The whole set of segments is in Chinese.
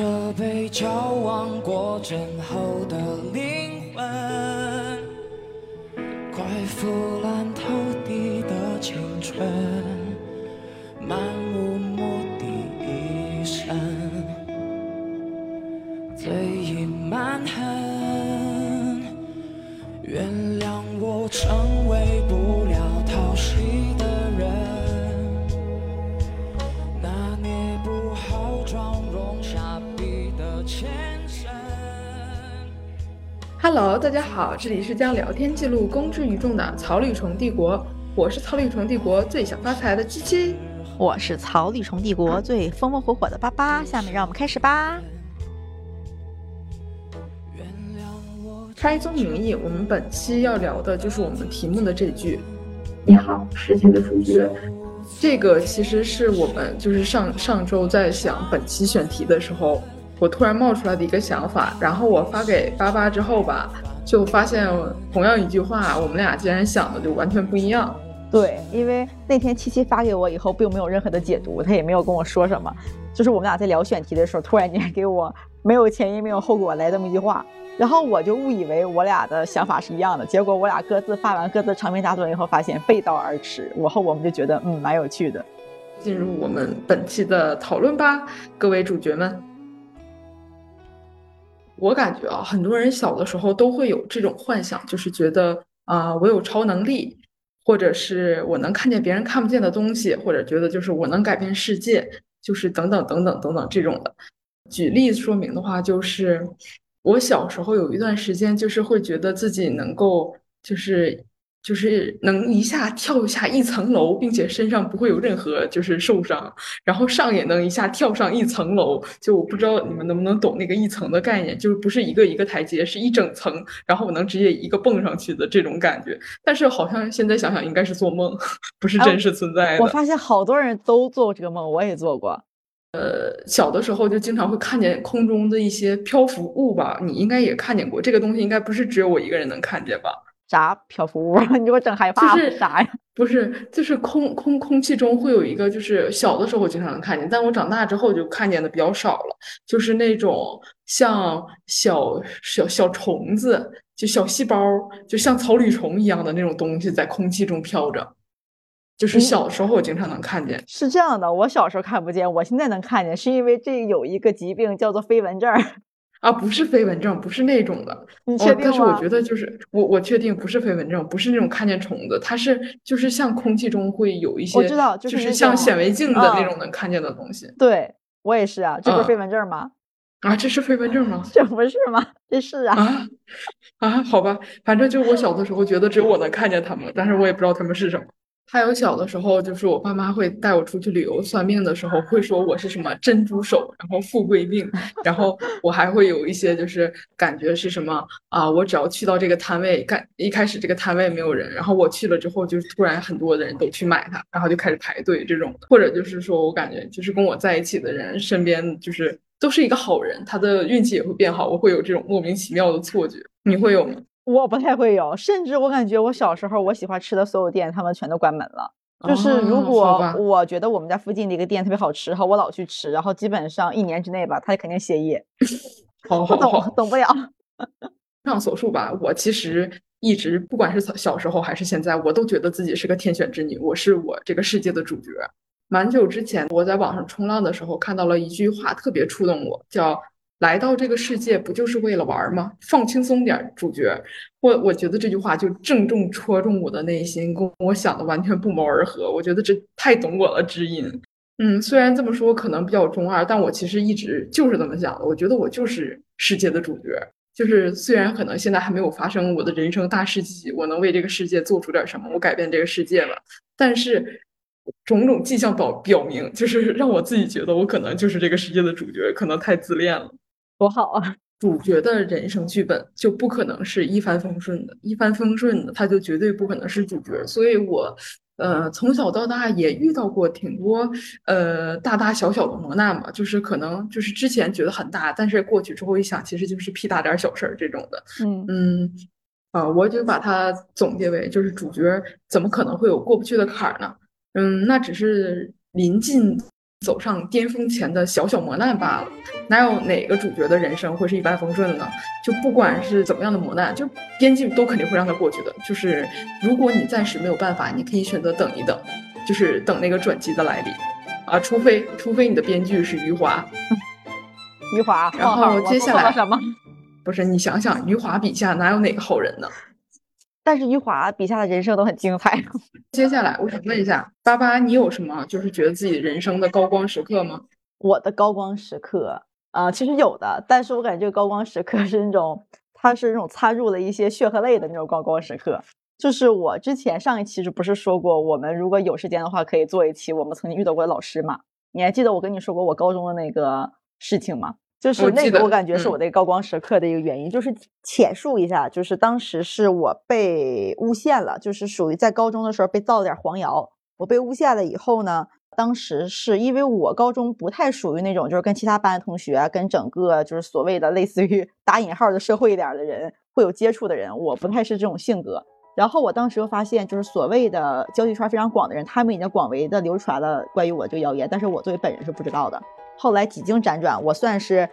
这被眺望过枕后的灵魂，快腐烂透底的青春，漫无目的一生，醉饮满痕。原谅我成为不了讨喜的人。 Hello， 大家好，这里是将聊天记录公之于众的草履虫帝国，我是草履虫帝国最想发财的七七，我是草履虫帝国最风风火火的八八，下面让我们开始吧。开宗明义，我们本期要聊的就是我们题目的这句“你好，世界的主角”。这个其实是我们就是上周在想本期选题的时候，我突然冒出来的一个想法，然后我发给巴巴之后吧，就发现同样一句话，我们俩竟然想的就完全不一样。对，因为那天七七发给我以后，并没有任何的解读，他也没有跟我说什么，就是我们俩在聊选题的时候，突然间给我没有前因没有后果来这么一句话。 然后我就误以为我俩的想法是一样的，结果我俩各自发完各自长篇大论以后，发现背道而驰。我们就觉得蛮有趣的。进入我们本期的讨论吧，各位主角们。我感觉啊，很多人小的时候都会有这种幻想，就是觉得我有超能力，或者是我能看见别人看不见的东西，或者觉得就是我能改变世界，就是等等等等等等这种的。举例说明的话，就是。 我小时候有一段时间，就是会觉得自己能够，就是能一下跳下一层楼，并且身上不会有任何就是受伤，然后上也能一下跳上一层楼。就我不知道你们能不能懂那个一层的概念，就是不是一个一个台阶，是一整层，然后我能直接一个蹦上去的这种感觉。但是好像现在想想应该是做梦，不是真实存在的。我发现好多人都做这个梦，我也做过。 小的时候就经常会看见空中的一些漂浮物吧，你应该也看见过这个东西，应该不是只有我一个人能看见吧？啥漂浮物？你给我整害怕了，啥呀？不是，就是空气中会有一个，就是小的时候经常能看见，但我长大之后就看见的比较少了，就是那种像小虫子，就小细胞，就像草履虫一样的那种东西在空气中飘着。 就是小时候我经常能看见、是这样的，我小时候看不见，我现在能看见，是因为这有一个疾病叫做飞蚊症啊，不是飞蚊症，不是那种的，你确定吗？但是我觉得就是我确定不是飞蚊症，不是那种看见虫子，它是就是像空气中会有一些，我知道，就是像显微镜的那种能看见的东西。对，我也是啊，这不是飞蚊症吗？啊，这是飞蚊症吗？这不是吗？这是啊，好吧，反正就我小的时候觉得只有我能看见它们，但是我也不知道它们是什么。 还有小的时候，就是我爸妈会带我出去旅游，算命的时候会说我是什么珍珠手，然后富贵命，然后我还会有一些就是感觉是什么啊，我只要去到这个摊位，一开始这个摊位没有人，然后我去了之后，就突然很多的人都去买它，然后就开始排队这种，或者就是说我感觉就是跟我在一起的人身边就是都是一个好人，他的运气也会变好，我会有这种莫名其妙的错觉，你会有吗？ 我不太会有，甚至我感觉我小时候我喜欢吃的所有店，他们全都关门了。就是如果我觉得我们家附近的一个店特别好吃，然后我老去吃，然后基本上一年之内吧，它肯定歇业。懂不了。上所述吧，我其实一直不管是小时候还是现在，我都觉得自己是个天选之女，我是我这个世界的主角。蛮久之前，我在网上冲浪的时候看到了一句话，特别触动我，叫。 来到这个世界不就是为了玩吗？放轻松点，主角。我觉得这句话就正中戳中我的内心，跟我想的完全不谋而合。我觉得这太懂我了，知音。虽然这么说可能比较中二，但我其实一直就是这么想的。我觉得我就是世界的主角，就是虽然可能现在还没有发生我的人生大事迹，我能为这个世界做出点什么，我改变这个世界了，但是。 种种迹象表明，就是让我自己觉得我可能就是这个世界的主角，可能太自恋了。多好啊！主角的人生剧本就不可能是一帆风顺的，一帆风顺的他就绝对不可能是主角。所以我，从小到大也遇到过挺多大大小小的磨难吧，就是可能就是之前觉得很大，但是过去之后一想，其实就是屁大点小事儿这种的。我就把它总结为，就是主角怎么可能会有过不去的坎儿呢？那只是临近走上巅峰前的小小磨难罢了。哪有哪个主角的人生会是一帆风顺的呢？就不管是怎么样的磨难，就边境都肯定会让他过去的。就是如果你暂时没有办法，你可以选择等一等，就是等那个转机的来临啊，除非你的编剧是余华。余华，然后接下来什么？不是，你想想，余华笔下哪有哪个好人呢？但是余华笔下的人生都很精彩。接下来我想问一下巴巴，你有什么就是觉得自己人生的高光时刻吗？我的高光时刻其实有的，但是我感觉这个高光时刻是那种，它是那种掺入了一些血和泪的那种高光时刻。就是我之前上一期是不是说过，我们如果有时间的话可以做一期我们曾经遇到过的老师嘛？你还记得我跟你说过我高中的那个事情吗？就是那个我感觉是我的高光时刻的一个原因，就是浅述一下，就是当时是我被诬陷了，就是属于在高中的时候被造了点黄谣。我被诬陷了以后呢，当时是因为我高中不太属于那种就是跟其他班的同学跟整个就是所谓的类似于打引号的社会一点的人会有接触的人，我不太是这种性格。然后我当时又发现就是所谓的交际圈非常广的人，他们已经广为的流传了关于我这个谣言，但是我作为本人是不知道的。后来几经辗转，我算是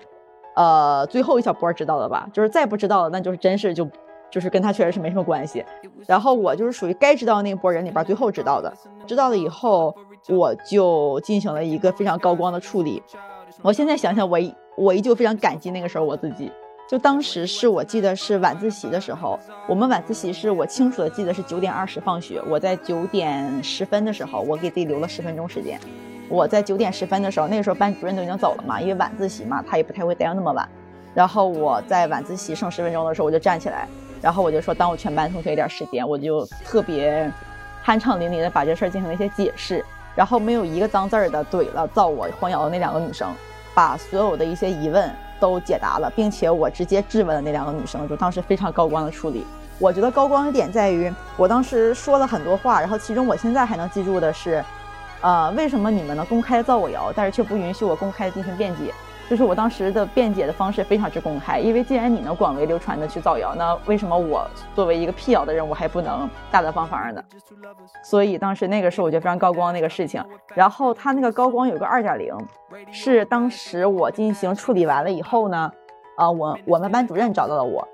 最后一小波知道了吧，就是再不知道了那就是真是就是跟他确实是没什么关系。然后我就是属于该知道那一波人里边最后知道的，知道了以后我就进行了一个非常高光的处理。我现在想想，我依旧非常感激那个时候我自己。就当时是我记得是晚自习的时候，我们晚自习是我清楚的记得是9:20放学，我在9:10的时候我给自己留了10分钟时间。我在9:10的时候，那个时候班主任都已经走了嘛，因为晚自习嘛他也不太会待到那么晚。然后我在晚自习剩10分钟的时候我就站起来，然后我就说耽误全班同学一点时间，我就特别酣畅淋漓的把这事儿进行了一些解释，然后没有一个脏字儿的怼了造我黄谣的那两个女生，把所有的一些疑问都解答了，并且我直接质问了那两个女生，就当时非常高光的处理。我觉得高光的点在于我当时说了很多话，然后其中我现在还能记住的是为什么你们能公开造我谣，但是却不允许我公开进行辩解？就是我当时的辩解的方式非常之公开，因为既然你能广为流传的去造谣，那为什么我作为一个辟谣的人，我还不能大大方方的？所以当时那个是我觉得非常高光那个事情。然后他那个高光有个 2.0， 是当时我进行处理完了以后呢，我们班主任找到了我，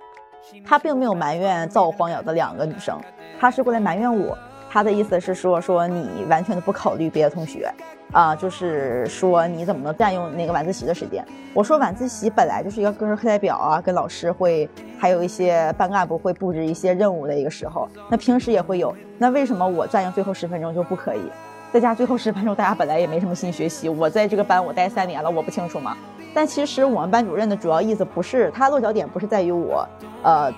他并没有埋怨造我黄谣的两个女生，他是过来埋怨我。他的意思是说你完全的不考虑别的同学就是说你怎么能占用那个晚自习的时间。我说晚自习本来就是一个课代表啊跟老师会还有一些班干部会布置一些任务的一个时候，那平时也会有，那为什么我占用最后10分钟就不可以？再加最后10分钟大家本来也没什么心学习，我在这个班我待3年了，我不清楚吗？但其实我们班主任的主要意思不是，他落脚点不是在于我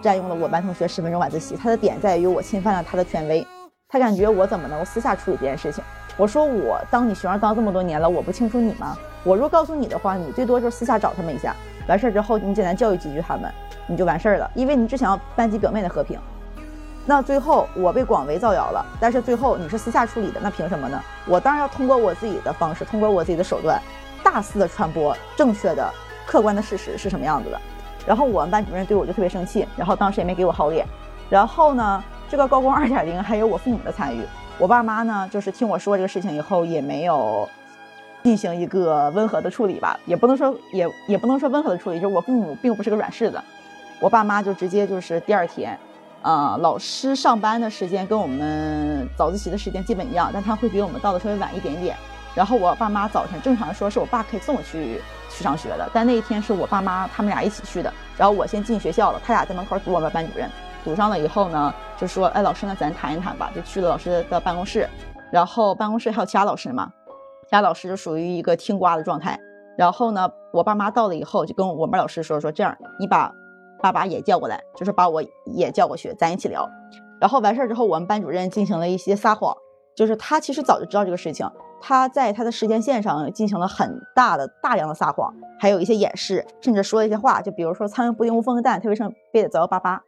占用了我班同学10分钟晚自习，他的点在于我侵犯了他的权威，他感觉我怎么能够私下处理这件事情。我说我当你学生当这么多年了，我不清楚你吗？我若告诉你的话，你最多就是私下找他们一下，完事之后你简单教育几句他们你就完事了，因为你只想要班级表面的和平。那最后我被广为造谣了，但是最后你是私下处理的，那凭什么呢？我当然要通过我自己的方式，通过我自己的手段大肆的传播正确的客观的事实是什么样子的。然后我们班主任对我就特别生气，然后当时也没给我好脸。然后呢这个高光 2.0 还有我父母的参与。我爸妈呢就是听我说这个事情以后也没有进行一个温和的处理吧，也不能说温和的处理，就是我父母并不是个软柿子。我爸妈就直接就是第二天老师上班的时间跟我们早自习的时间基本一样，但他会比我们到的稍微晚一点点。然后我爸妈早晨正常说是我爸可以送我去上学的，但那一天是我爸妈他们俩一起去的，然后我先进学校了，他俩在门口堵我们班主任，堵上了以后呢就说哎老师那咱谈一谈吧，就去了老师的办公室。然后办公室还有其他老师嘛，其他老师就属于一个听瓜的状态。然后呢我爸妈到了以后就跟我们老师说这样你把爸爸也叫过来，就是把我也叫过去咱一起聊。然后完事之后我们班主任进行了一些撒谎，就是他其实早就知道这个事情，他在他的时间线上进行了很大量的撒谎，还有一些掩饰，甚至说了一些话，就比如说苍蝇不叮无缝的蛋他为什么非得早88，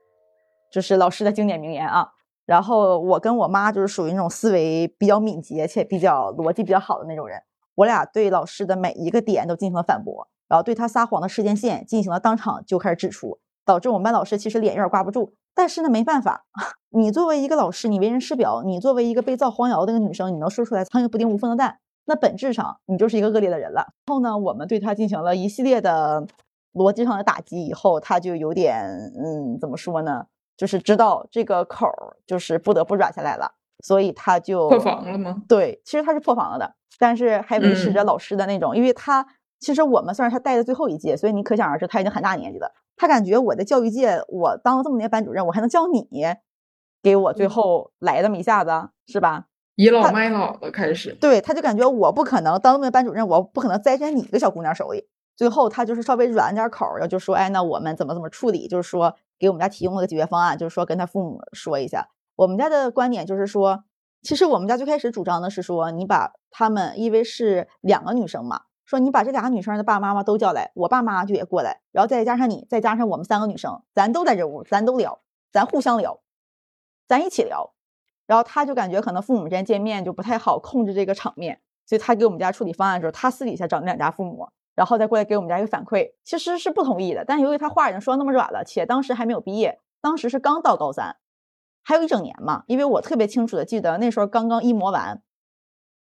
就是老师的经典名言啊。然后我跟我妈就是属于那种思维比较敏捷且比较逻辑比较好的那种人，我俩对老师的每一个点都进行了反驳，然后对他撒谎的时间线进行了当场就开始指出，导致我们班老师其实脸有点挂不住。但是呢没办法，你作为一个老师，你为人师表，你作为一个被造黄谣的一个女生，你能说出来苍蝇不叮无缝的蛋，那本质上你就是一个恶劣的人了。然后呢，我们对他进行了一系列的逻辑上的打击以后，他就有点怎么说呢，就是知道这个口就是不得不软下来了，所以他就破防了吗？对，其实他是破防了的，但是还维持着老师的那种因为他其实我们算是他带的最后一届，所以你可想而知他已经很大年纪了。他感觉我在教育界我当了这么年班主任，我还能教你给我最后来那么一下子、是吧，倚老卖老了开始。对，他就感觉我不可能当了班主任，我不可能栽在你一个小姑娘手里。最后他就是稍微软点口，然后就说哎，那我们怎么处理，就是说给我们家提供了个解决方案，就是说跟他父母说一下。我们家的观点就是说，其实我们家最开始主张的是说，你把他们因为是两个女生嘛，说你把这两个女生的爸爸妈妈都叫来，我爸妈就也过来，然后再加上你，再加上我们三个女生，咱都在这屋，咱都聊，咱互相聊，咱一起聊。然后他就感觉可能父母之间见面就不太好控制这个场面，所以他给我们家处理方案的时候，他私底下找那两家父母，然后再过来给我们家一个反馈，其实是不同意的。但由于他话已经说那么软了，且当时还没有毕业，当时是刚到高三，还有一整年嘛，因为我特别清楚的记得那时候刚刚一模完，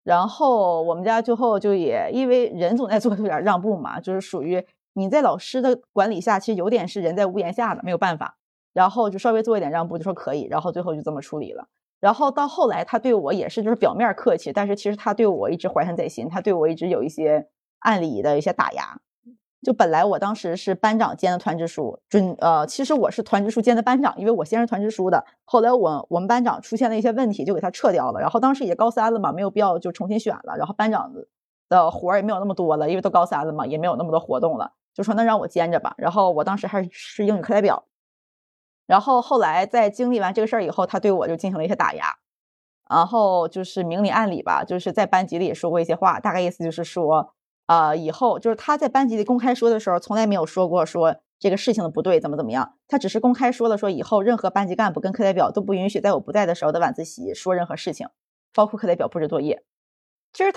然后我们家最后就也因为人总在做有点让步嘛，就是属于你在老师的管理下，其实有点是人在屋檐下的，没有办法，然后就稍微做一点让步，就说可以，然后最后就这么处理了。然后到后来他对我也是就是表面客气，但是其实他对我一直怀恨在心，他对我一直有一些按理的一些打压。就本来我当时是班长兼的团支书，其实我是团支书兼的班长，因为我先是团支书的，后来我们班长出现了一些问题，就给他撤掉了。然后当时也高三了嘛，没有必要就重新选了，然后班长的活儿也没有那么多了，因为都高三了嘛，也没有那么多活动了，就说那让我兼着吧。然后我当时还是英语课代表，然后后来在经历完这个事儿以后，他对我就进行了一些打压，然后就是明里暗里吧，就是在班级里也说过一些话，大概意思就是说以后就是他在班级里公开说的时候，从来没有说过说这个事情的不对怎么样，他只是公开说了说以后任何班级干部跟课代表都不允许在我不在的时候的晚自习说任何事情，包括课代表布置作业。其实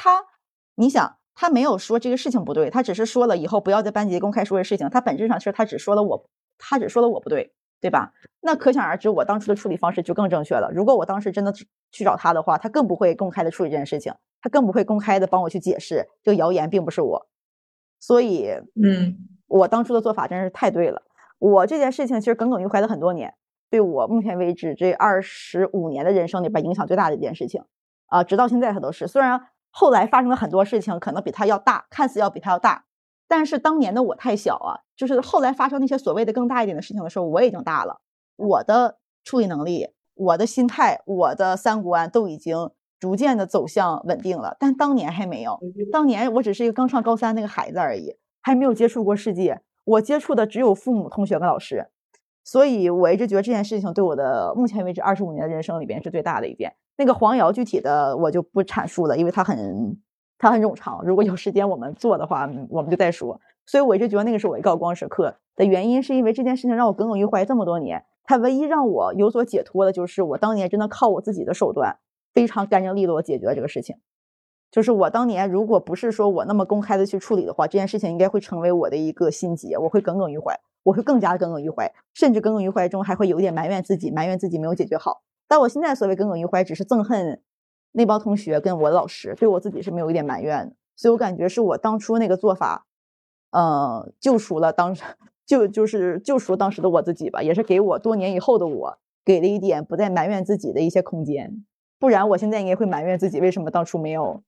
你想他没有说这个事情不对，他只是说了以后不要在班级公开说的事情，他本质上其实他只说了我不对，对吧？那可想而知我当初的处理方式就更正确了。如果我当时真的去找他的话，他更不会公开的处理这件事情，他更不会公开的帮我去解释这个谣言并不是我。所以我当初的做法真是太对了。我这件事情其实耿耿于怀了很多年，对我目前为止这25年的人生里边影响最大的一件事情啊，直到现在他都是。虽然后来发生了很多事情可能比他要大，看似要比他要大，但是当年的我太小啊，就是后来发生那些所谓的更大一点的事情的时候，我已经大了，我的处理能力，我的心态，我的三观都已经逐渐的走向稳定了，但当年还没有。当年我只是一个刚上高三那个孩子而已，还没有接触过世界，我接触的只有父母、同学跟老师。所以我一直觉得这件事情对我的目前为止25年的人生里边是最大的一件。那个黄瑶具体的我就不阐述了，因为它很冗长，如果有时间我们做的话我们就再说。所以我一直觉得那个是我一个高光时刻的原因，是因为这件事情让我耿耿于怀这么多年，它唯一让我有所解脱的就是我当年真的靠我自己的手段非常干净利落解决了这个事情。就是我当年如果不是说我那么公开的去处理的话，这件事情应该会成为我的一个心结，我会耿耿于怀，我会更加耿耿于怀，甚至耿耿于怀中还会有点埋怨自己没有解决好。但我现在所谓耿耿于怀只是憎恨那帮同学跟我老师，对我自己是没有一点埋怨的。所以我感觉是我当初那个做法救赎当时的我自己吧，也是给我多年以后的我给了一点不再埋怨自己的一些空间。不然我现在应该会埋怨自己为什么当初没有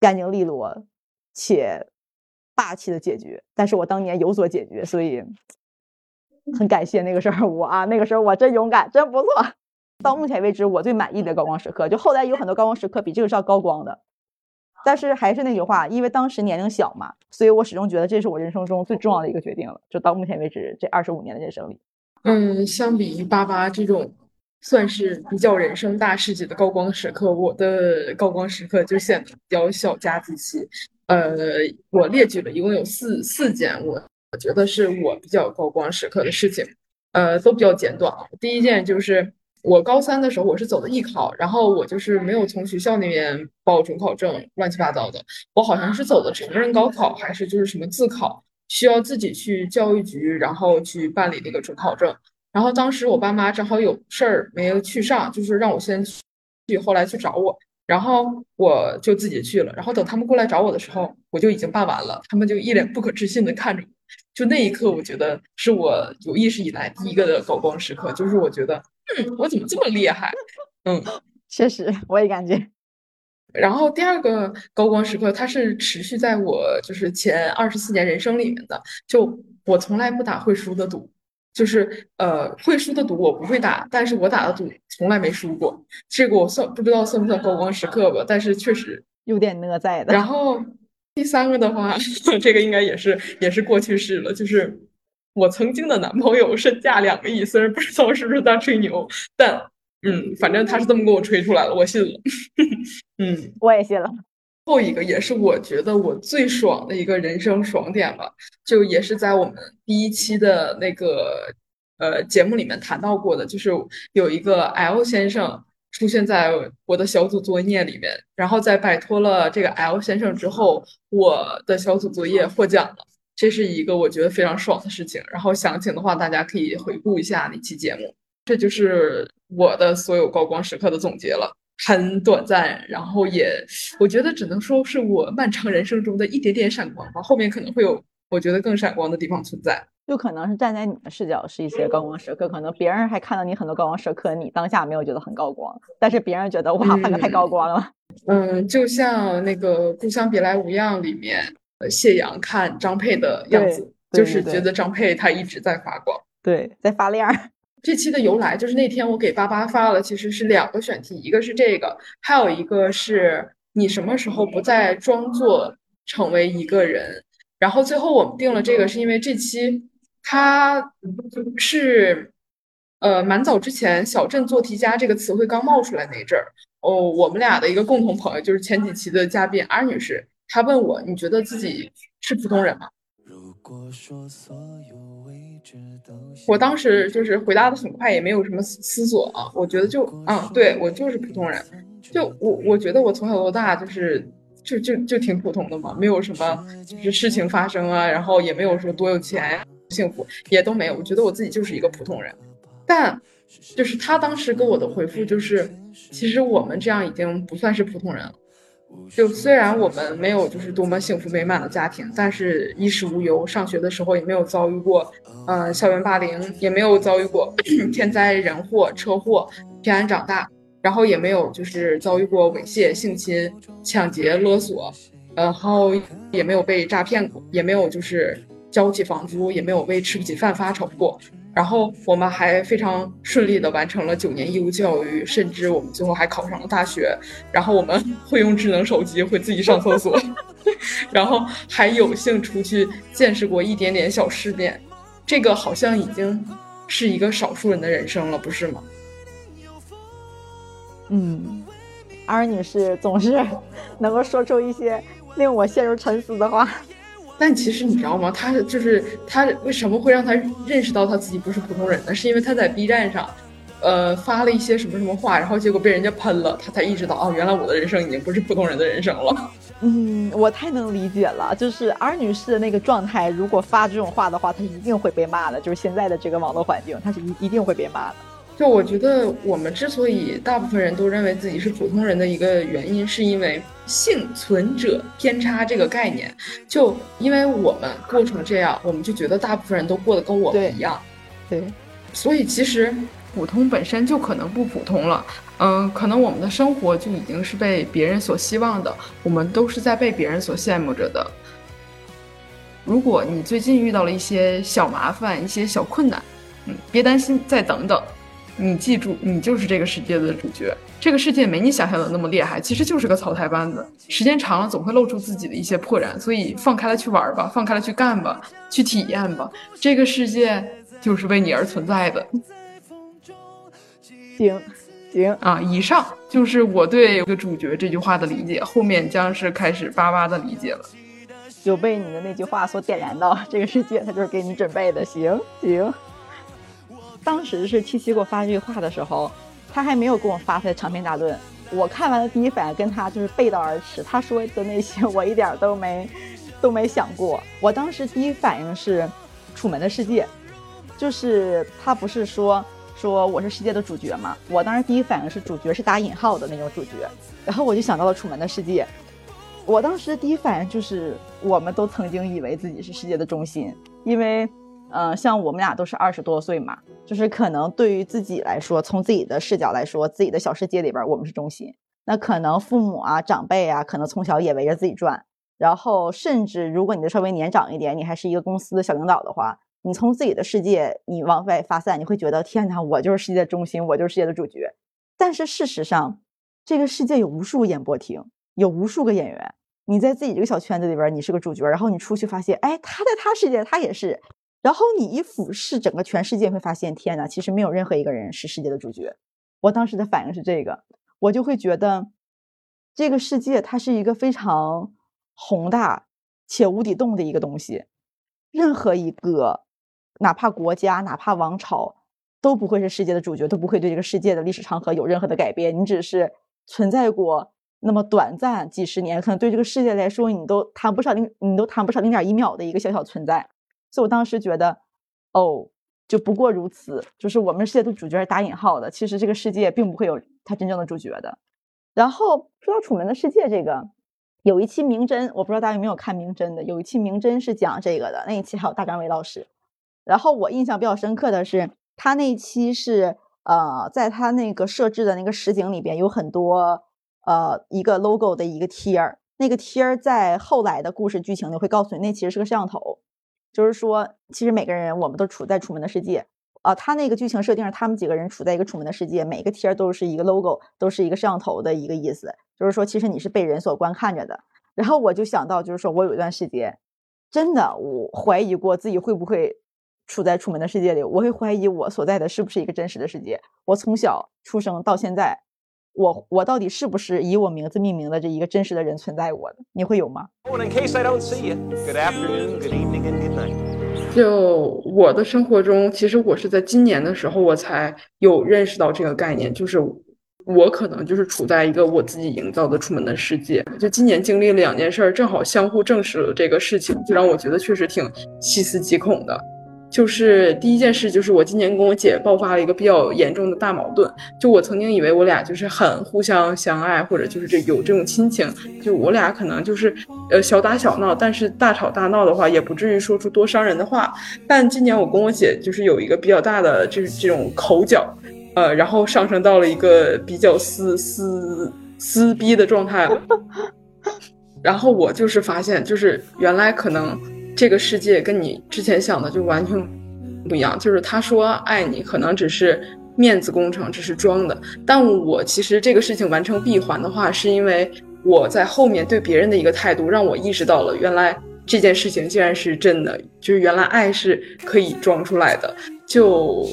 干净利落且霸气的解决，但是我当年有所解决，所以很感谢那个时候我啊，那个时候我真勇敢，真不错。到目前为止我最满意的高光时刻，就后来有很多高光时刻比这个是要高光的，但是还是那句话，因为当时年龄小嘛，所以我始终觉得这是我人生中最重要的一个决定了，就到目前为止这25年的人生里。相比于88这种算是比较人生大事级的高光时刻，我的高光时刻就显得比较小家子气。我列举了一共有四件我觉得是我比较高光时刻的事情，都比较简短。第一件就是我高三的时候我是走的艺考，然后我就是没有从学校那边报准考证，乱七八糟的，我好像是走的成人高考还是就是什么自考，需要自己去教育局然后去办理那个准考证。然后当时我爸妈正好有事儿没有去上，就是让我先去，后来去找我。然后我就自己去了，然后等他们过来找我的时候，我就已经办完了，他们就一脸不可置信的看着我。就那一刻，我觉得是我有意识以来第一个的狗狗时刻，就是我觉得，我怎么这么厉害？确实，我也感觉。然后第二个高光时刻，它是持续在我就是前24年人生里面的。就我从来不打会输的赌，就是会输的赌我不会打，但是我打的赌从来没输过。这个我不知道算不算高光时刻吧，但是确实有点哪在的。然后第三个的话，这个应该也是过去式了，就是我曾经的男朋友身价2亿，虽然不知道是不是他吹牛，但。反正他是这么给我吹出来了，我信了。我也信了。后一个也是我觉得我最爽的一个人生爽点吧，就也是在我们第一期的那个节目里面谈到过的，就是有一个 L 先生出现在我的小组作业里面，然后在摆脱了这个 L 先生之后，我的小组作业获奖了，这是一个我觉得非常爽的事情。然后详情的话，大家可以回顾一下那期节目。这就是我的所有高光时刻的总结了，很短暂，然后也我觉得只能说是我漫长人生中的一点点闪光吧，后面可能会有我觉得更闪光的地方存在，就可能是站在你的视角是一些高光时刻，可能别人还看到你很多高光时刻，你当下没有觉得很高光，但是别人觉得哇那个太高光了。就像那个故乡别来无恙里面谢阳看张佩的样子，就是觉得张佩他一直在发光，对，在发亮。这期的由来就是那天我给巴巴发了，其实是2个选题，一个是这个，还有一个是你什么时候不再装作成为一个人。然后最后我们定了这个是因为这期它是蛮早之前小镇做题家这个词汇刚冒出来那阵儿，我们俩的一个共同朋友就是前几期的嘉宾R女士，她问我你觉得自己是普通人吗？我当时就是回答的很快，也没有什么思索啊，我觉得就对，我就是普通人，就我觉得我从小到大就是就挺普通的嘛，没有什么就是事情发生啊，然后也没有说多有钱幸福也都没有，我觉得我自己就是一个普通人。但就是他当时给我的回复就是其实我们这样已经不算是普通人了，就虽然我们没有就是多么幸福美满的家庭，但是衣食无忧，上学的时候也没有遭遇过校园霸凌，也没有遭遇过天灾人祸车祸，平安长大，然后也没有就是遭遇过猥亵性侵抢劫勒索，然后也没有被诈骗过，也没有就是交不起房租，也没有为吃不起饭发愁过，然后我们还非常顺利的完成了9年义务教育，甚至我们最后还考上了大学，然后我们会用智能手机，会自己上厕所然后还有幸出去见识过一点点小世面，这个好像已经是一个少数人的人生了，不是吗？R女士总是能够说出一些令我陷入沉思的话，但其实你知道吗，他为什么会让他认识到他自己不是普通人呢？是因为他在 B 站上发了一些什么什么话，然后结果被人家喷了，他才意识到原来我的人生已经不是普通人的人生了。我太能理解了，就是R女士的那个状态，如果发这种话的话她一定会被骂的，就是现在的这个网络环境她是一定会被骂的。就我觉得我们之所以大部分人都认为自己是普通人的一个原因，是因为幸存者偏差这个概念，就因为我们过成这样，我们就觉得大部分人都过得跟我们一样。 对，所以其实普通本身就可能不普通了，可能我们的生活就已经是被别人所希望的，我们都是在被别人所羡慕着的。如果你最近遇到了一些小麻烦一些小困难，别担心，再等等，你记住，你就是这个世界的主角，这个世界没你想象的那么厉害，其实就是个草台班子，时间长了总会露出自己的一些破绽，所以放开了去玩吧，放开了去干吧，去体验吧，这个世界就是为你而存在的。行啊，以上就是我对这个主角这句话的理解，后面将是开始巴巴的理解了。有被你的那句话所点燃到，这个世界它就是给你准备的。行，当时是七七给我发这句话的时候，他还没有跟我发他的长篇大论，我看完的第一反应跟他就是背道而驰，他说的那些我一点都没想过。我当时第一反应是楚门的世界，就是他不是说说我是世界的主角嘛，我当时第一反应是主角是打引号的那种主角，然后我就想到了楚门的世界。我当时第一反应就是我们都曾经以为自己是世界的中心，因为像我们俩都是20多岁嘛，就是可能对于自己来说，从自己的视角来说，自己的小世界里边我们是中心，那可能父母啊长辈啊可能从小也围着自己转，然后甚至如果你的稍微年长一点，你还是一个公司的小领导的话，你从自己的世界你往外发散，你会觉得天哪，我就是世界的中心，我就是世界的主角。但是事实上这个世界有无数演播厅，有无数个演员，你在自己这个小圈子里边你是个主角，然后你出去发现哎，他在他世界他也是，然后你一俯视整个全世界会发现天哪，其实没有任何一个人是世界的主角。我当时的反应是这个，我就会觉得这个世界它是一个非常宏大且无底洞的一个东西，任何一个哪怕国家哪怕王朝都不会是世界的主角，都不会对这个世界的历史长河有任何的改变，你只是存在过那么短暂几十年，可能对这个世界来说你都谈不上 0.1 秒的一个小小存在。所以我当时觉得哦，就不过如此，就是我们世界的主角是打引号的，其实这个世界并不会有它真正的主角的。然后说到楚门的世界，这个有一期明侦，我不知道大家有没有看明侦的，有一期明侦是讲这个的，那一期还有大张伟老师。然后我印象比较深刻的是他那一期是在他那个设置的那个实景里边有很多一个 logo 的一个 tier， 那个 tier 在后来的故事剧情里会告诉你那其实是个摄像头，就是说其实每个人我们都处在楚门的世界啊，他那个剧情设定他们几个人处在一个楚门的世界，每个 tier 都是一个 logo， 都是一个摄像头的一个意思，就是说其实你是被人所观看着的。然后我就想到就是说我有一段时间真的我怀疑过自己会不会处在楚门的世界里，我会怀疑我所在的是不是一个真实的世界，我从小出生到现在我到底是不是以我名字命名的这一个真实的人存在我的，你会有吗？就我的生活中，其实我是在今年的时候我才有认识到这个概念，就是我可能就是处在一个我自己营造的楚门的世界。就今年经历了2件事，正好相互证实了这个事情，就让我觉得确实挺细思极恐的。就是第一件事，就是我今年跟我姐爆发了一个比较严重的大矛盾。就我曾经以为我俩就是很互相相爱，或者就是有这种亲情，就我俩可能就是小打小闹，但是大吵大闹的话也不至于说出多伤人的话。但今年我跟我姐就是有一个比较大的就是这种口角，然后上升到了一个比较撕逼的状态了。然后我就是发现，就是原来可能这个世界跟你之前想的就完全不一样，就是他说爱你可能只是面子工程，只是装的。但我其实这个事情完成闭环的话，是因为我在后面对别人的一个态度让我意识到了原来这件事情竟然是真的，就是原来爱是可以装出来的。就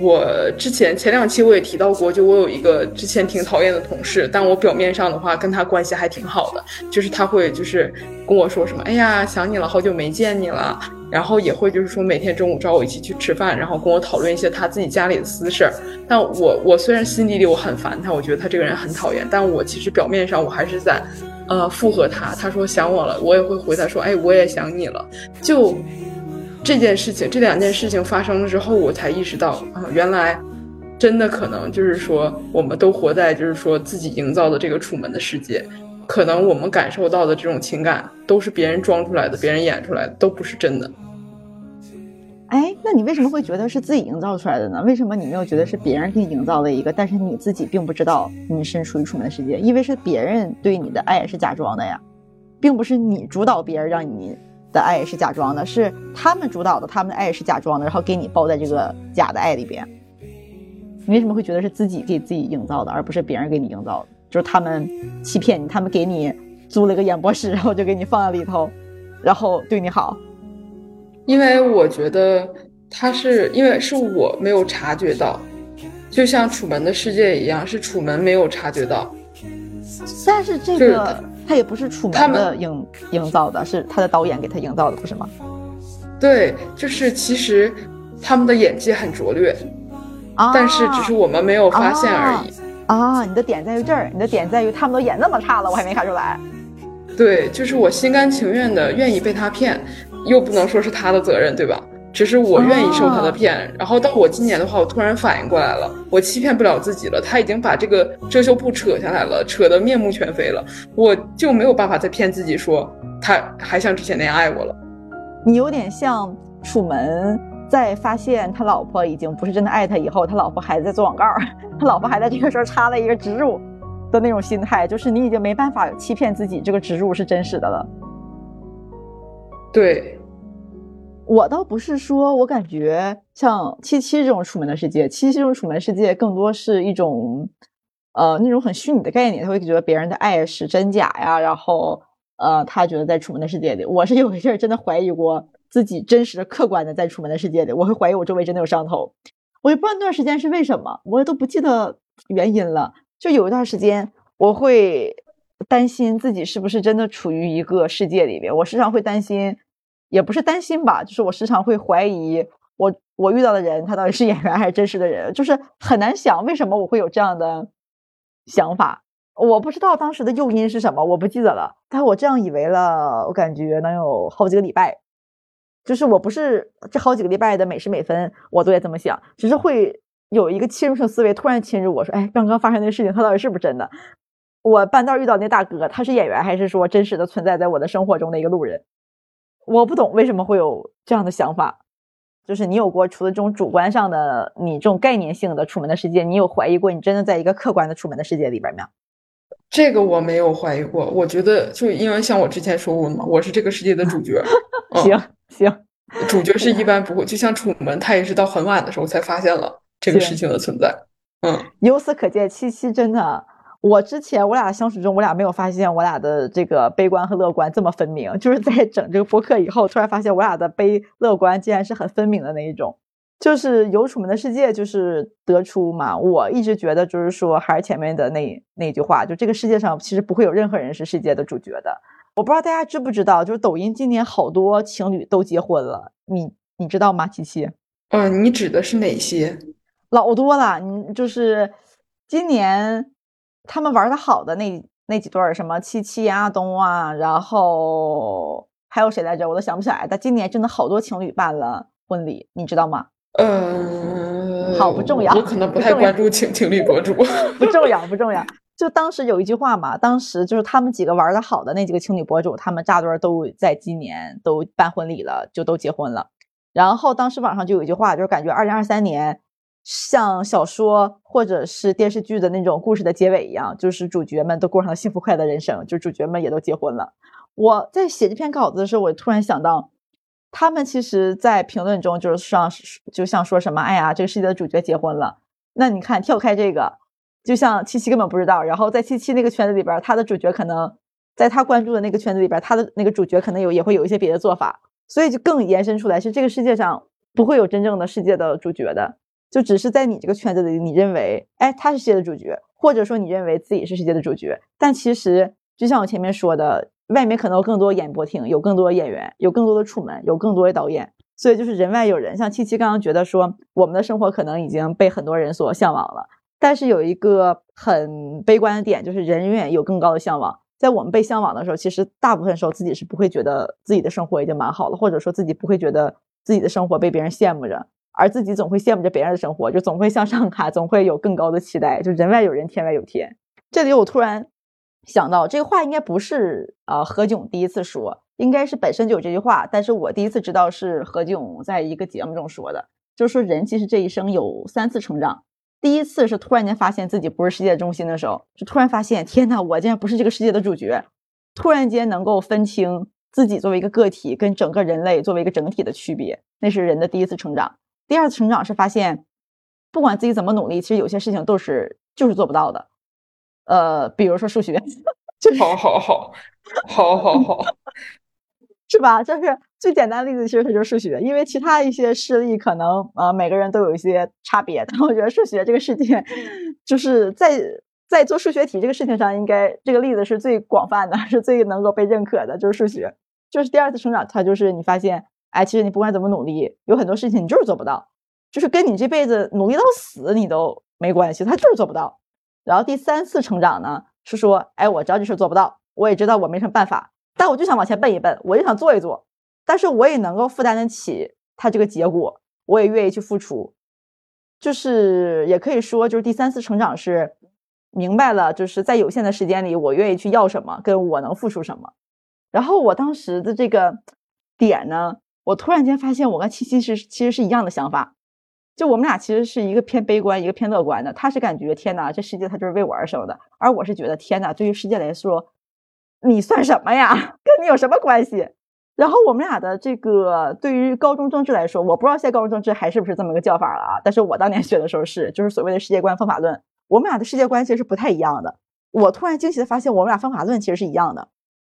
我之前2期我也提到过，就我有一个之前挺讨厌的同事，但我表面上的话跟他关系还挺好的，就是他会就是跟我说什么哎呀想你了，好久没见你了，然后也会就是说每天中午找我一起去吃饭，然后跟我讨论一些他自己家里的私事。但我虽然心底里我很烦他，我觉得他这个人很讨厌，但我其实表面上我还是在附和他，他说想我了我也会回他说哎我也想你了。就这件事情，这2件事情发生了之后，我才意识到啊，原来真的可能就是说我们都活在就是说自己营造的这个楚门的世界，可能我们感受到的这种情感都是别人装出来的，别人演出来的，都不是真的。哎，那你为什么会觉得是自己营造出来的呢？为什么你没有觉得是别人给你营造的一个，但是你自己并不知道你身处于楚门的世界？因为是别人对你的爱也是假装的呀，并不是你主导别人让你的爱也是假装的，是他们主导的，他们的爱也是假装的，然后给你包在这个假的爱里边。你为什么会觉得是自己给自己营造的，而不是别人给你营造的？就是他们欺骗你，他们给你租了一个演播室，然后就给你放在里头，然后对你好。因为我觉得他是因为是我没有察觉到，就像楚门的世界一样，是楚门没有察觉到。但是这个他也不是楚门的营造的，是他的导演给他营造的，不是吗？对，就是其实他们的演技很拙劣，但是只是我们没有发现而已。你的点在于这儿，你的点在于他们都演那么差了我还没看出来。对，就是我心甘情愿的愿意被他骗，又不能说是他的责任，对吧？只是我愿意受他的骗，然后到我今年的话，我突然反应过来了，我欺骗不了自己了，他已经把这个遮羞布扯下来了，扯得面目全非了，我就没有办法再骗自己说他还像之前那样爱我了。你有点像楚门在发现他老婆已经不是真的爱他以后，他老婆还在做广告，他老婆还在这个时候插了一个植入的那种心态，就是你已经没办法欺骗自己这个植入是真实的了。对，我倒不是说，我感觉像七七这种楚门的世界，七七这种楚门世界更多是一种，那种很虚拟的概念，他会觉得别人的爱是真假呀，然后他觉得在楚门的世界里，我是有一阵真的怀疑过自己真实的、客观的在楚门的世界里，我会怀疑我周围真的有上头，我也不知道那段时间是为什么，我都不记得原因了。就有一段时间，我会担心自己是不是真的处于一个世界里面，我时常会担心。也不是担心吧，就是我时常会怀疑我遇到的人他到底是演员还是真实的人，就是很难想为什么我会有这样的想法，我不知道当时的诱因是什么，我不记得了，但我这样以为了，我感觉能有好几个礼拜，就是我不是这好几个礼拜的每时每分我都在这么想，只是会有一个侵入性思维突然侵入我说，哎，刚刚发生那个事情他到底是不是真的，我半道遇到那大哥他是演员还是说真实的存在在我的生活中的一个路人，我不懂为什么会有这样的想法。就是你有过除了这种主观上的你这种概念性的楚门的世界，你有怀疑过你真的在一个客观的楚门的世界里边吗？这个我没有怀疑过，我觉得就因为像我之前说过嘛，我是这个世界的主角行，主角是一般不会，就像楚门他也是到很晚的时候才发现了这个事情的存在。由此可见，七七真的，我之前我俩相处中，我俩没有发现我俩的这个悲观和乐观这么分明，就是在整这个播客以后，突然发现我俩的悲乐观竟然是很分明的那一种。就是由楚门的世界就是得出嘛，我一直觉得就是说还是前面的那句话，就这个世界上其实不会有任何人是世界的主角的。我不知道大家知不知道，就是抖音今年好多情侣都结婚了，你知道吗？七七，你指的是哪些？老多了，你就是今年。他们玩的好的那几对，什么七七啊、阿东啊，然后还有谁来着？我都想不起来。但今年真的好多情侣办了婚礼，你知道吗？好不重要，我可能不太关注情侣博主，不重要，不重要。就当时有一句话嘛，当时就是他们几个玩的好的那几个情侣博主，他们扎堆都在今年都办婚礼了，就都结婚了。然后当时网上就有一句话，就是感觉2023年。像小说或者是电视剧的那种故事的结尾一样，就是主角们都过上了幸福快乐人生，就主角们也都结婚了。我在写这篇稿子的时候，我突然想到他们其实在评论中就像说什么，哎呀，这个世界的主角结婚了，那你看跳开这个，就像七七根本不知道，然后在七七那个圈子里边，他的主角可能在他关注的那个圈子里边，他的那个主角可能也会有一些别的做法，所以就更延伸出来是这个世界上不会有真正的世界的主角的，就只是在你这个圈子里，你认为，哎，他是世界的主角，或者说你认为自己是世界的主角。但其实，就像我前面说的，外面可能有更多演播厅，有更多演员，有更多的楚门，有更多的导演。所以就是人外有人。像七七刚刚觉得说，我们的生活可能已经被很多人所向往了，但是有一个很悲观的点，就是人永远有更高的向往。在我们被向往的时候，其实大部分时候自己是不会觉得自己的生活已经蛮好了，或者说自己不会觉得自己的生活被别人羡慕着。而自己总会羡慕着别人的生活，就总会向上看，总会有更高的期待，就人外有人，天外有天。这里我突然想到，这个话应该不是何炅第一次说，应该是本身就有这句话，但是我第一次知道是何炅在一个节目中说的，就是说人其实这一生有3次成长，第一次是突然间发现自己不是世界中心的时候，就突然发现天哪，我竟然不是这个世界的主角，突然间能够分清自己作为一个个体跟整个人类作为一个整体的区别，那是人的第一次成长。第二次成长是发现不管自己怎么努力，其实有些事情就是做不到的，比如说数学，就是好是吧，这是最简单的例子，其实它就是数学，因为其他一些事例可能每个人都有一些差别，但我觉得数学这个事情就是在做数学题这个事情上，应该这个例子是最广泛的，是最能够被认可的，就是数学。就是第二次成长，它就是你发现，哎，其实你不管怎么努力，有很多事情你就是做不到，就是跟你这辈子努力到死你都没关系，他就是做不到。然后第3次成长呢，是说，哎，我知道这事做不到，我也知道我没什么办法，但我就想往前奔一奔，我就想做一做，但是我也能够负担得起他这个结果，我也愿意去付出。就是也可以说，就是第三次成长是明白了，就是在有限的时间里，我愿意去要什么，跟我能付出什么。然后我当时的这个点呢，我突然间发现我跟七七其实是一样的想法，就我们俩其实是一个偏悲观，一个偏乐观的。他是感觉天哪，这世界他就是为我而生的，而我是觉得天哪，对于世界来说，你算什么呀？跟你有什么关系？然后我们俩的这个对于高中政治来说，我不知道现在高中政治还是不是这么个叫法了啊，但是我当年学的时候是，就是所谓的世界观方法论。我们俩的世界观其实是不太一样的。我突然惊喜的发现，我们俩方法论其实是一样的。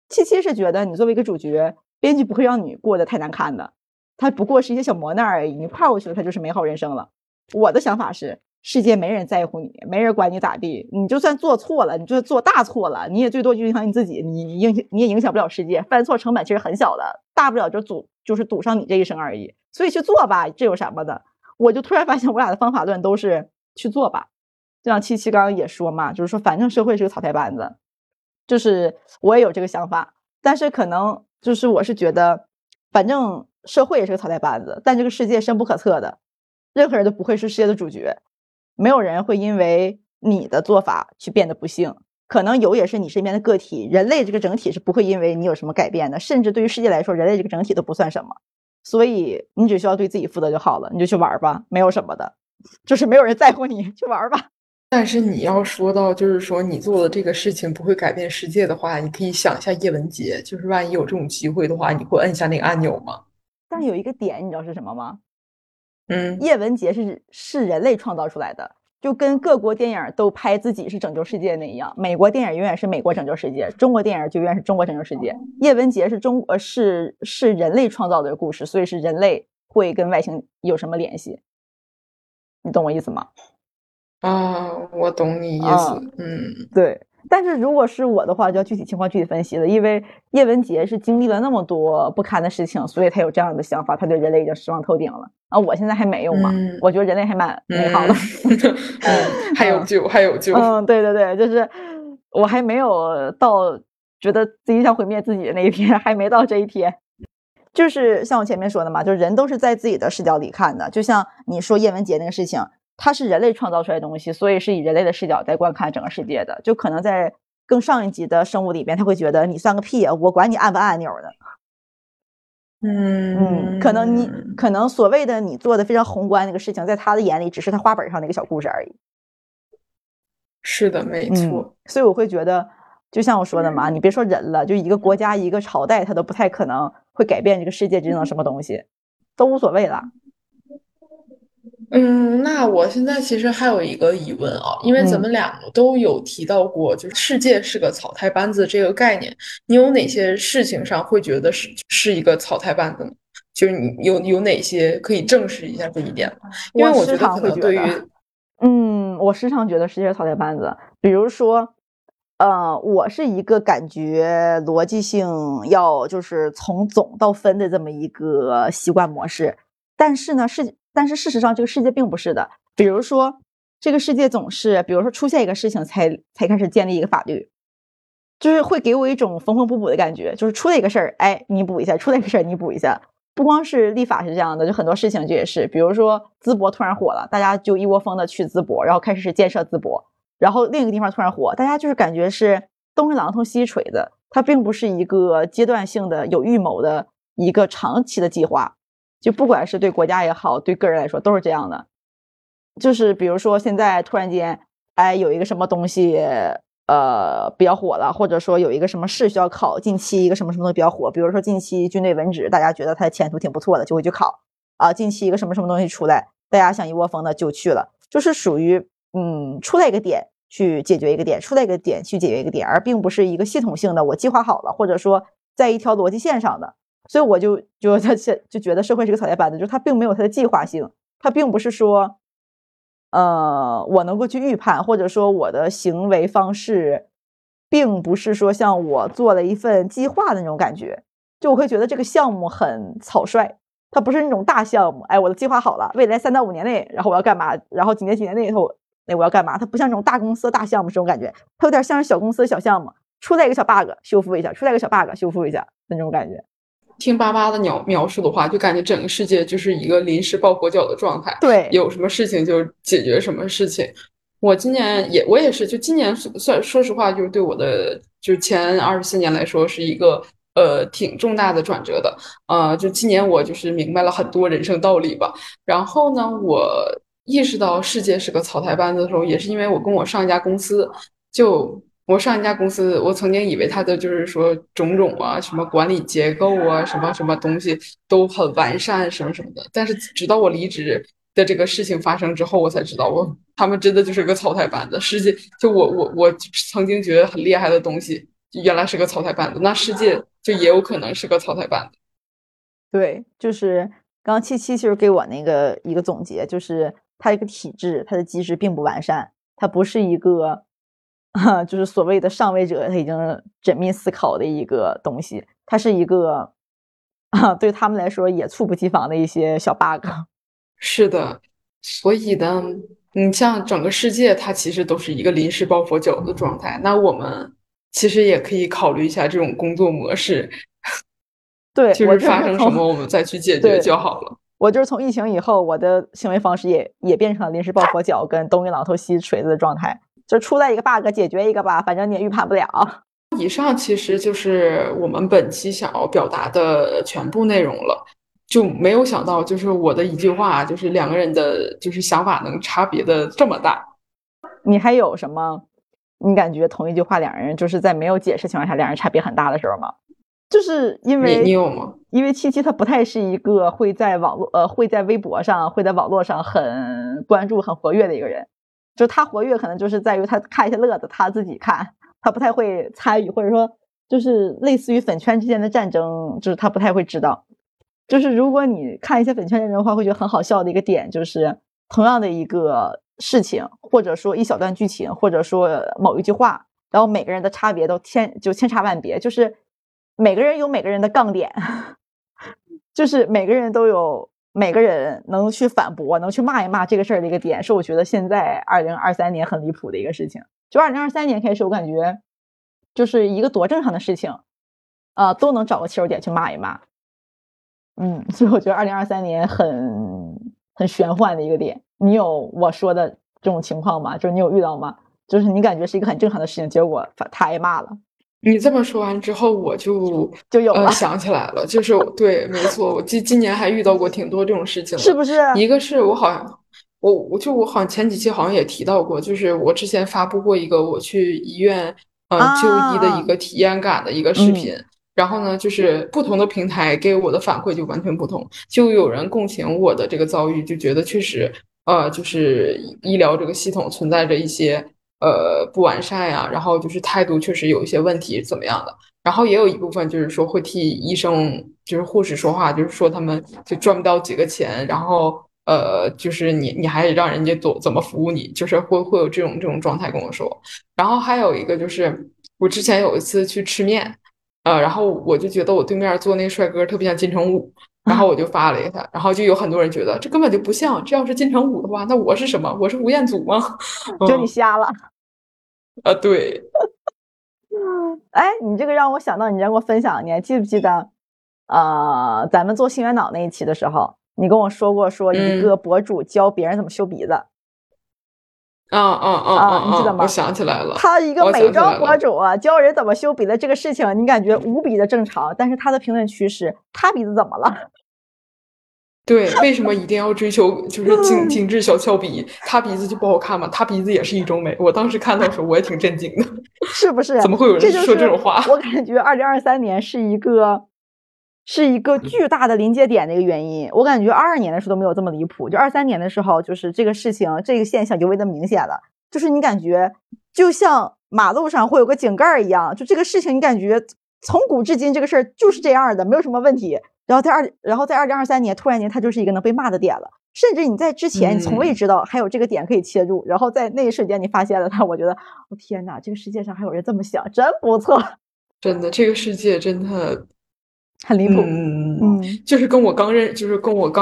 七七是觉得你作为一个主角，编剧不会让你过得太难看的，它不过是一些小磨难而已，你跨过去了，它就是美好人生了。我的想法是，世界没人在乎你，没人管你咋地，你就算做错了，你就做大错了，你也最多就影响你自己，你也影响不了世界，犯错成本其实很小的，大不了就是赌上你这一生而已，所以去做吧，这有什么的。我就突然发现我俩的方法论都是去做吧，就像七七刚刚也说嘛，就是说反正社会是个草台班子，就是我也有这个想法，但是可能就是我是觉得反正社会也是个草台班子，但这个世界深不可测的，任何人都不会是世界的主角，没有人会因为你的做法去变得不幸，可能有也是你身边的个体，人类这个整体是不会因为你有什么改变的，甚至对于世界来说，人类这个整体都不算什么，所以你只需要对自己负责就好了，你就去玩吧，没有什么的，就是没有人在乎你，去玩吧。但是你要说到就是说你做的这个事情不会改变世界的话，你可以想一下叶文洁，就是万一有这种机会的话，你会摁下那个按钮吗？但有一个点你知道是什么吗？叶文洁是人类创造出来的，就跟各国电影都拍自己是拯救世界那一样，美国电影永远是美国拯救世界，中国电影就永远是中国拯救世界。叶文洁是是人类创造的故事，所以是人类会跟外星有什么联系？你懂我意思吗？啊，我懂你意思。对。但是如果是我的话，就要具体情况具体分析了，因为叶文洁是经历了那么多不堪的事情，所以他有这样的想法，他对人类已经失望透顶了啊！我现在还没有嘛，我觉得人类还蛮美好的，还有救，还有救。对对对，就是我还没有到觉得自己想毁灭自己的那一天，还没到这一天。就是像我前面说的嘛，就是人都是在自己的视角里看的，就像你说叶文洁那个事情。它是人类创造出来的东西，所以是以人类的视角在观看整个世界的，就可能在更上一级的生物里边，他会觉得你算个屁，我管你按不按按钮的。可能所谓的你做的非常宏观那个事情，在他的眼里只是他花本上的一个小故事而已。是的，没错。所以我会觉得就像我说的嘛，你别说人了，就一个国家一个朝代他都不太可能会改变这个世界之上什么东西，都无所谓了。那我现在其实还有一个疑问啊，因为咱们俩都有提到过，就是世界是个草台班子这个概念，你有哪些事情上会觉得是一个草台班子呢？就是你有哪些可以证实一下这一点？因为我觉得可能对于我时常觉得世界是草台班子，比如说，我是一个感觉逻辑性要就是从总到分的这么一个习惯模式，但是事实上这个世界并不是的，比如说这个世界总是比如说出现一个事情才开始建立一个法律，就是会给我一种缝缝补补的感觉，就是出了一个事儿，哎，你补一下，出了一个事儿你补一下，不光是立法是这样的，就很多事情这也是，比如说淄博突然火了，大家就一窝蜂的去淄博，然后开始是建设淄博，然后另一个地方突然火，大家就是感觉是东一榔头西一锤的，它并不是一个阶段性的有预谋的一个长期的计划，就不管是对国家也好，对个人来说都是这样的。就是比如说现在突然间，哎，有一个什么东西比较火了，或者说有一个什么事需要考，近期一个什么什么东西比较火，比如说近期军队文职，大家觉得它的前途挺不错的，就会去考啊。近期一个什么什么东西出来，大家想一窝蜂的就去了，就是属于出来一个点去解决一个点，出来一个点去解决一个点，而并不是一个系统性的我计划好了，或者说在一条逻辑线上的。所以我就觉得社会是个草台班子，就是它并没有它的计划性，它并不是说，我能够去预判，或者说我的行为方式，并不是说像我做了一份计划的那种感觉，就我会觉得这个项目很草率，它不是那种大项目，哎，我的计划好了，未来3到5年内，然后我要干嘛，然后几年内头，哎，我要干嘛，它不像这种大公司大项目这种感觉，它有点像是小公司小项目，出来一个小 bug 修复一下，出来一个小 bug 修复一下那种感觉。听巴巴的描述的话，就感觉整个世界就是一个临时抱佛脚的状态，对，有什么事情就解决什么事情。我今年也，我也是，就今年算说实话，就是对我的就是前24年来说是一个挺重大的转折的，就今年我就是明白了很多人生道理吧。然后呢，我意识到世界是个草台班子的时候，也是因为我跟我上一家公司，就我上一家公司，我曾经以为它的就是说种种啊，什么管理结构啊，什么什么东西都很完善，什么什么的。但是直到我离职的这个事情发生之后，我才知道他们真的就是个草台班子。世界就我曾经觉得很厉害的东西，原来是个草台班子，那世界就也有可能是个草台班子。对，就是刚刚77就是给我那个一个总结，就是它这个体制，它的机制并不完善，它不是一个。就是所谓的上位者他已经缜密思考的一个东西，它是一个对他们来说也猝不及防的一些小 bug。 是的，所以呢，你像整个世界它其实都是一个临时抱佛脚的状态，那我们其实也可以考虑一下这种工作模式，对，就是发生什么我们再去解决就好了。我就是从疫情以后，我的行为方式也变成了临时抱佛脚跟东一榔头西锤子的状态，就出来一个 bug 解决一个吧，反正你也预判不了。以上其实就是我们本期想要表达的全部内容了，就没有想到就是我的一句话，就是两个人的就是想法能差别的这么大。你还有什么你感觉同一句话两人就是在没有解释情况下两人差别很大的时候吗？就是因为你有吗？因为77他不太是一个会在微博上会在网络上很关注很活跃的一个人，就他活跃可能就是在于他看一些乐子，他自己看，他不太会参与，或者说就是类似于粉圈之间的战争，就是他不太会知道。就是如果你看一些粉圈战争的话，会觉得很好笑的一个点就是同样的一个事情，或者说一小段剧情，或者说某一句话，然后每个人的差别都千差万别，就是每个人有每个人的杠点，就是每个人都有每个人能去反驳能去骂一骂这个事儿的一个点，是我觉得现在2023年很离谱的一个事情。就2023年开始，我感觉就是一个多正常的事情都能找个切入点去骂一骂。所以我觉得2023年很玄幻的一个点。你有我说的这种情况吗？就是你有遇到吗？就是你感觉是一个很正常的事情，结果他挨骂了。你这么说完之后，我就有了想起来了，就是对，没错，我今年还遇到过挺多这种事情的，是不是？一个是我好像我好像前几期好像也提到过，就是我之前发布过一个我去医院就医的一个体验感的一个视频，然后呢，就是不同的平台给我的反馈就完全不同，就有人共情我的这个遭遇，就觉得确实就是医疗这个系统存在着一些。不完善呀，然后就是态度确实有一些问题怎么样的，然后也有一部分就是说会替医生就是护士说话，就是说他们就赚不到几个钱，然后就是你还得让人家怎么服务你，就是会有这种状态跟我说。然后还有一个就是我之前有一次去吃面，然后我就觉得我对面坐那个帅哥特别像金城武，然后我就发了一下，然后就有很多人觉得这根本就不像，这要是金城武的话，那我是什么？我是吴彦祖吗？就你瞎了啊！对，哎，你这个让我想到你让我分享，你还记不记得？咱们做性缘脑那一期的时候，你跟我说过，说一个博主教别人怎么修鼻子。你记得吗？我想起来了，他一个美妆博主教人怎么修鼻子这个事情，你感觉无比的正常，但是他的评论区是他鼻子怎么了？对，为什么一定要追求就是精致小翘鼻？他鼻子就不好看吗？他鼻子也是一种美。我当时看到的时候，我也挺震惊的，是不是？怎么会有人说这种话？我感觉2023年是一个巨大的临界点的一个原因。我感觉22年的时候都没有这么离谱，就23年的时候，就是这个事情这个现象尤为的明显了。就是你感觉就像马路上会有个井盖一样，就这个事情你感觉从古至今这个事儿就是这样的，没有什么问题。然后在2023年，突然间它就是一个能被骂的点了，甚至你在之前你从未知道还有这个点可以切入，然后在那一瞬间你发现了它，我觉得我天哪，这个世界上还有人这么想，真不错，真的这个世界真的很离谱。就是跟我刚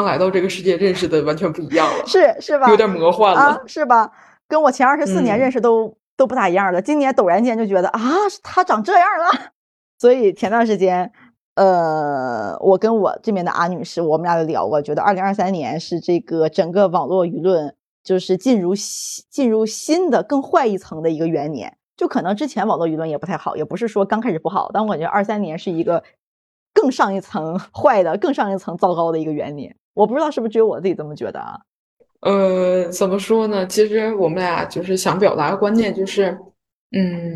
来到这个世界认识的完全不一样了，是吧？有点魔幻了，是吧？跟我前24年认识都不大一样了。今年陡然间就觉得啊，他长这样了。所以前段时间我跟我这边的阿女士，我们俩聊过，觉得2023年是这个整个网络舆论就是进入新的更坏一层的一个元年。就可能之前网络舆论也不太好，也不是说刚开始不好，但我感觉23年是一个更上一层坏的、更上一层糟糕的一个元年。我不知道是不是只有我自己这么觉得啊？怎么说呢？其实我们俩就是想表达的观念就是。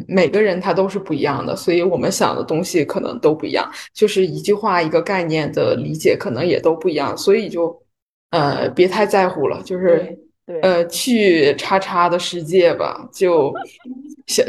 每个人他都是不一样的，所以我们想的东西可能都不一样，就是一句话一个概念的理解可能也都不一样，所以就别太在乎了，就是去叉叉的世界吧，就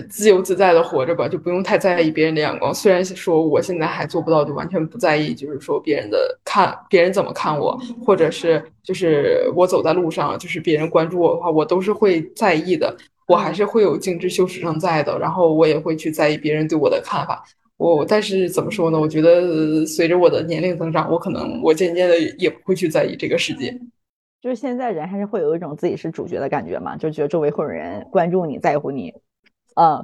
自由自在的活着吧，就不用太在意别人的眼光。虽然说我现在还做不到就完全不在意，就是说别人怎么看我，或者是就是我走在路上，就是别人关注我的话，我都是会在意的。我还是会有精致羞耻症在的，然后我也会去在意别人对我的看法。但是怎么说呢？我觉得随着我的年龄增长，我渐渐的也不会去在意这个世界。就是现在人还是会有一种自己是主角的感觉嘛，就觉得周围会有人关注你、在乎你，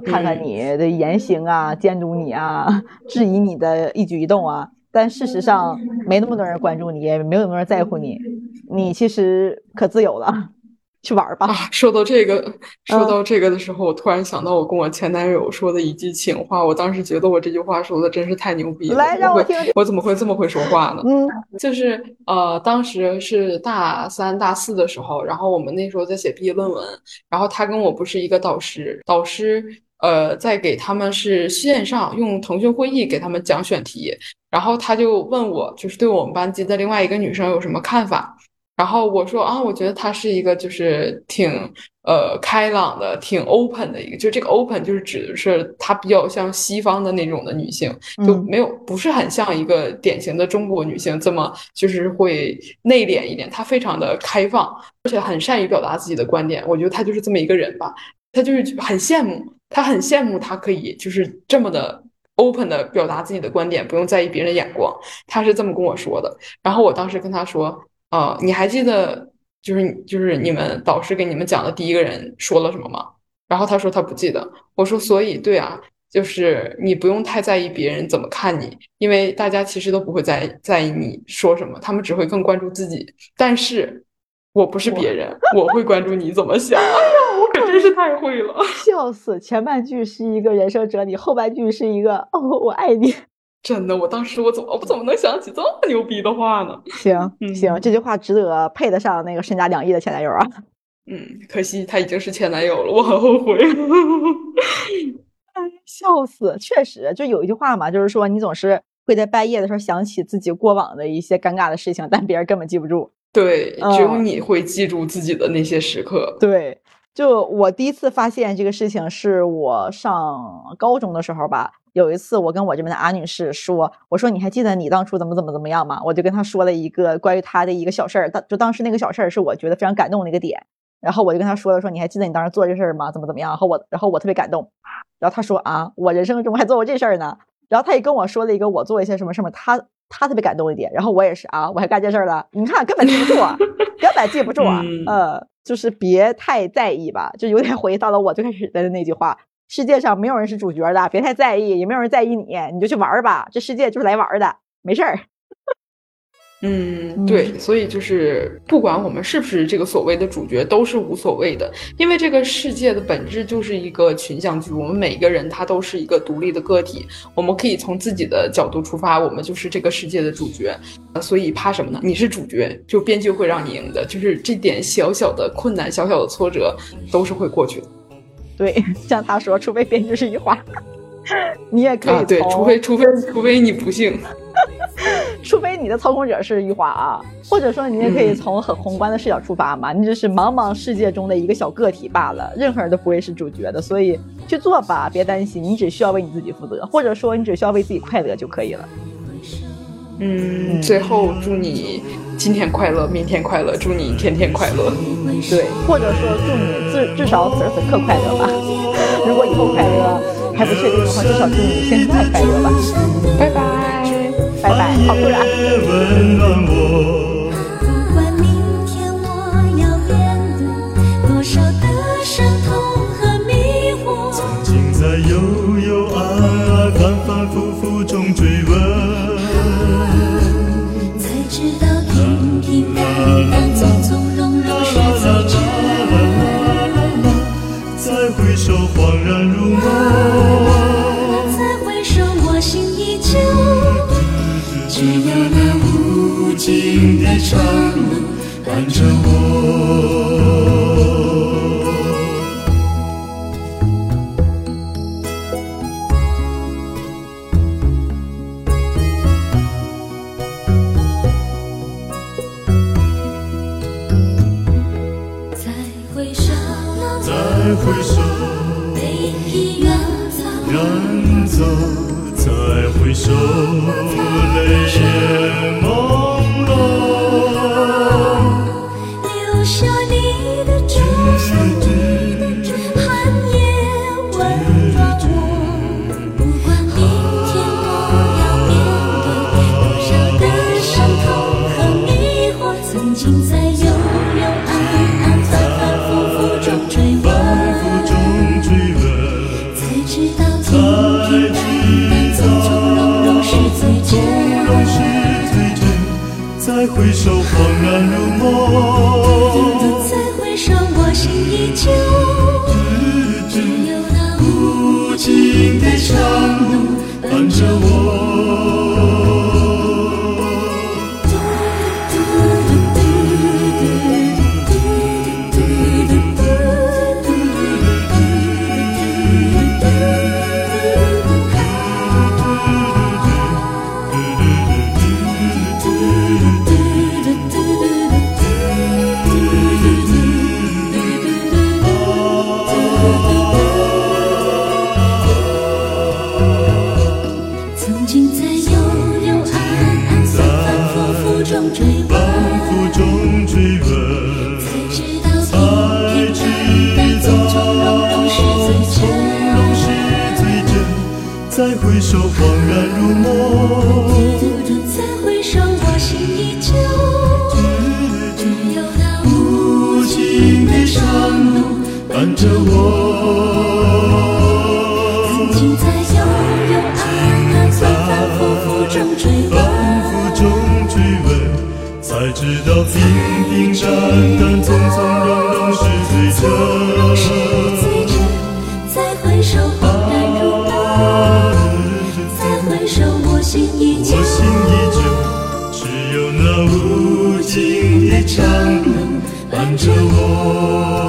看看你的言行啊、监督你啊、质疑你的一举一动啊。但事实上，没那么多人关注你，也没有那么多人在乎你，你其实可自由了。去玩吧！啊，说到这个的时候，我突然想到我跟我前男友说的一句情话，我当时觉得我这句话说的真是太牛逼了。来，让我听听，我怎么会这么会说话呢？就是当时是大3、大4的时候，然后我们那时候在写毕业论文，然后他跟我不是一个导师在给他们是线上用腾讯会议给他们讲选题，然后他就问我，就是对我们班级的另外一个女生有什么看法。然后我说啊，我觉得他是一个就是挺开朗的、挺 open 的一个，就这个 open 就是指的是他比较像西方的那种的女性，就不是很像一个典型的中国女性这么就是会内敛一点，她非常的开放，而且很善于表达自己的观点。我觉得她就是这么一个人吧，她就是很羡慕她可以就是这么的。open 的表达自己的观点，不用在意别人的眼光，他是这么跟我说的。然后我当时跟他说，你还记得就是你们导师给你们讲的第一个人说了什么吗？然后他说他不记得。我说所以对啊，就是你不用太在意别人怎么看你，因为大家其实都不会在意你说什么，他们只会更关注自己。但是我不是别人，我会关注你怎么想。真是太会了，笑死！前半句是一个人生哲理，后半句是一个我爱你。真的，我当时我怎么能想起这么牛逼的话呢？行，这句话值得配得上那个身家2亿的前男友啊。可惜他已经是前男友了，我很后悔。哎，笑死！确实，就有一句话嘛，就是说你总是会在半夜的时候想起自己过往的一些尴尬的事情，但别人根本记不住。对，只有你会记住自己的那些时刻。对。就我第一次发现这个事情是我上高中的时候吧，有一次我跟我这边的阿女士说，我说你还记得你当初怎么样吗？我就跟她说了一个关于她的一个小事儿，就当时那个小事儿是我觉得非常感动的一个点，然后我就跟她说了，说你还记得你当时做这事儿吗？怎么样？然后我特别感动，然后她说啊，我人生中还做过这事儿呢。然后她也跟我说了一个我做一些什么，她特别感动一点，然后我也是啊，我还干这事儿了，你看根本记不住啊。就是别太在意吧，就有点回到了我最开始的那句话，世界上没有人是主角的，别太在意，也没有人在意你就去玩吧，这世界就是来玩的，没事儿。对，所以就是不管我们是不是这个所谓的主角都是无所谓的，因为这个世界的本质就是一个群像剧，我们每个人他都是一个独立的个体，我们可以从自己的角度出发，我们就是这个世界的主角，所以怕什么呢？你是主角，就编剧会让你赢的，就是这点小小的困难、小小的挫折都是会过去的。对，像他说，除非编剧是一花，你也可以对，除非你不幸。除非你的操控者是余华啊，或者说你也可以从很宏观的视角出发嘛，你只是茫茫世界中的一个小个体罢了，任何人都不会是主角的，所以去做吧，别担心，你只需要为你自己负责，或者说你只需要为自己快乐就可以了。最后祝你今天快乐，明天快乐，祝你天天快乐。对，或者说祝你至少此时此刻快乐吧。如果以后快乐还不确定的话，至少祝你现在快乐吧。拜拜，好突然。在悠悠爱爱反反复复中追问。长路伴着我。再回首，背影已远走，再回首，泪眼朦胧，留下你的祝福，寒夜温暖我。不管明天我要面对多少的伤痛和迷惑，曾经在幽暗反反复复中追问，才知道平淡从容是最真。再回首，恍然如梦。再回首，我心依旧。只有那无尽的长路伴着我。曾经在幽暗反反复复中追问，才知道平淡从容是最真。再回首，恍然如梦。再回首，我心依旧。只有那无尽的长路伴着我。曾经在幽暗反反复复中追问。才知道平淡从容是最真。再回首，恍然如梦。再回首，我心依旧。只有那无尽的长路伴着我。